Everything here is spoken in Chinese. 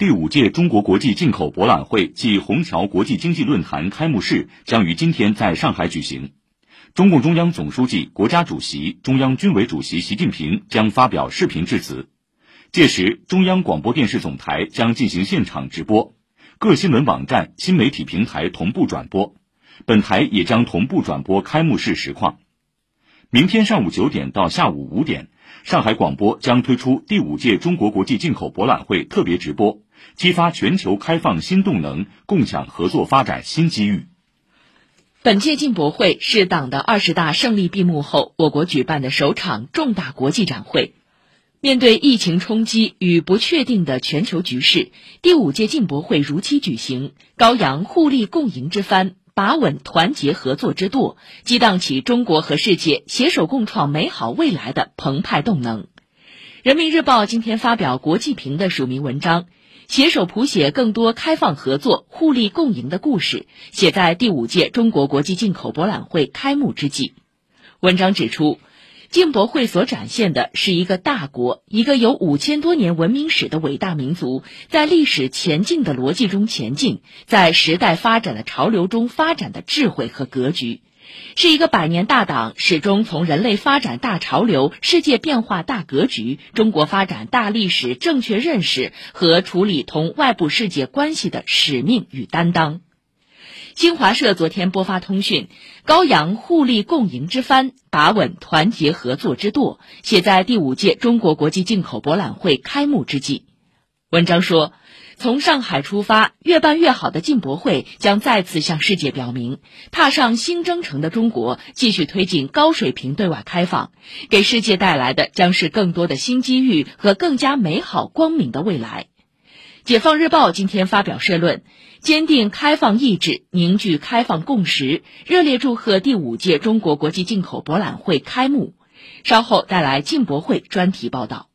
第5届中国国际进口博览会暨虹桥国际经济论坛开幕式将于今天在上海举行。中共中央总书记、国家主席、中央军委主席习近平将发表视频致辞。届时，中央广播电视总台将进行现场直播，各新闻网站、新媒体平台同步转播。本台也将同步转播开幕式实况。明天上午9点到下午5点，上海广播将推出第5届中国国际进口博览会特别直播，激发全球开放新动能，共享合作发展新机遇。本届进博会是党的20大胜利闭幕后，我国举办的首场重大国际展会。面对疫情冲击与不确定的全球局势，第5届进博会如期举行，高扬互利共赢之帆，把稳团结合作之舵，激荡起中国和世界携手共创美好未来的澎湃动能。人民日报今天发表国际评的署名文章，携手谱写更多开放合作、互利共赢的故事，写在第5届中国国际进口博览会开幕之际。文章指出，进博会所展现的是一个大国、一个有5000多年文明史的伟大民族，在历史前进的逻辑中前进，在时代发展的潮流中发展的智慧和格局，是一个100年大党始终从人类发展大潮流、世界变化大格局、中国发展大历史正确认识和处理同外部世界关系的使命与担当。新华社昨天播发通讯，高扬互利共赢之帆，把稳团结合作之舵，写在第5届中国国际进口博览会开幕之际。文章说，从上海出发，越办越好的进博会将再次向世界表明，踏上新征程的中国继续推进高水平对外开放，给世界带来的将是更多的新机遇和更加美好光明的未来。解放日报今天发表社论，坚定开放意志，凝聚开放共识，热烈祝贺第5届中国国际进口博览会开幕。稍后带来进博会专题报道。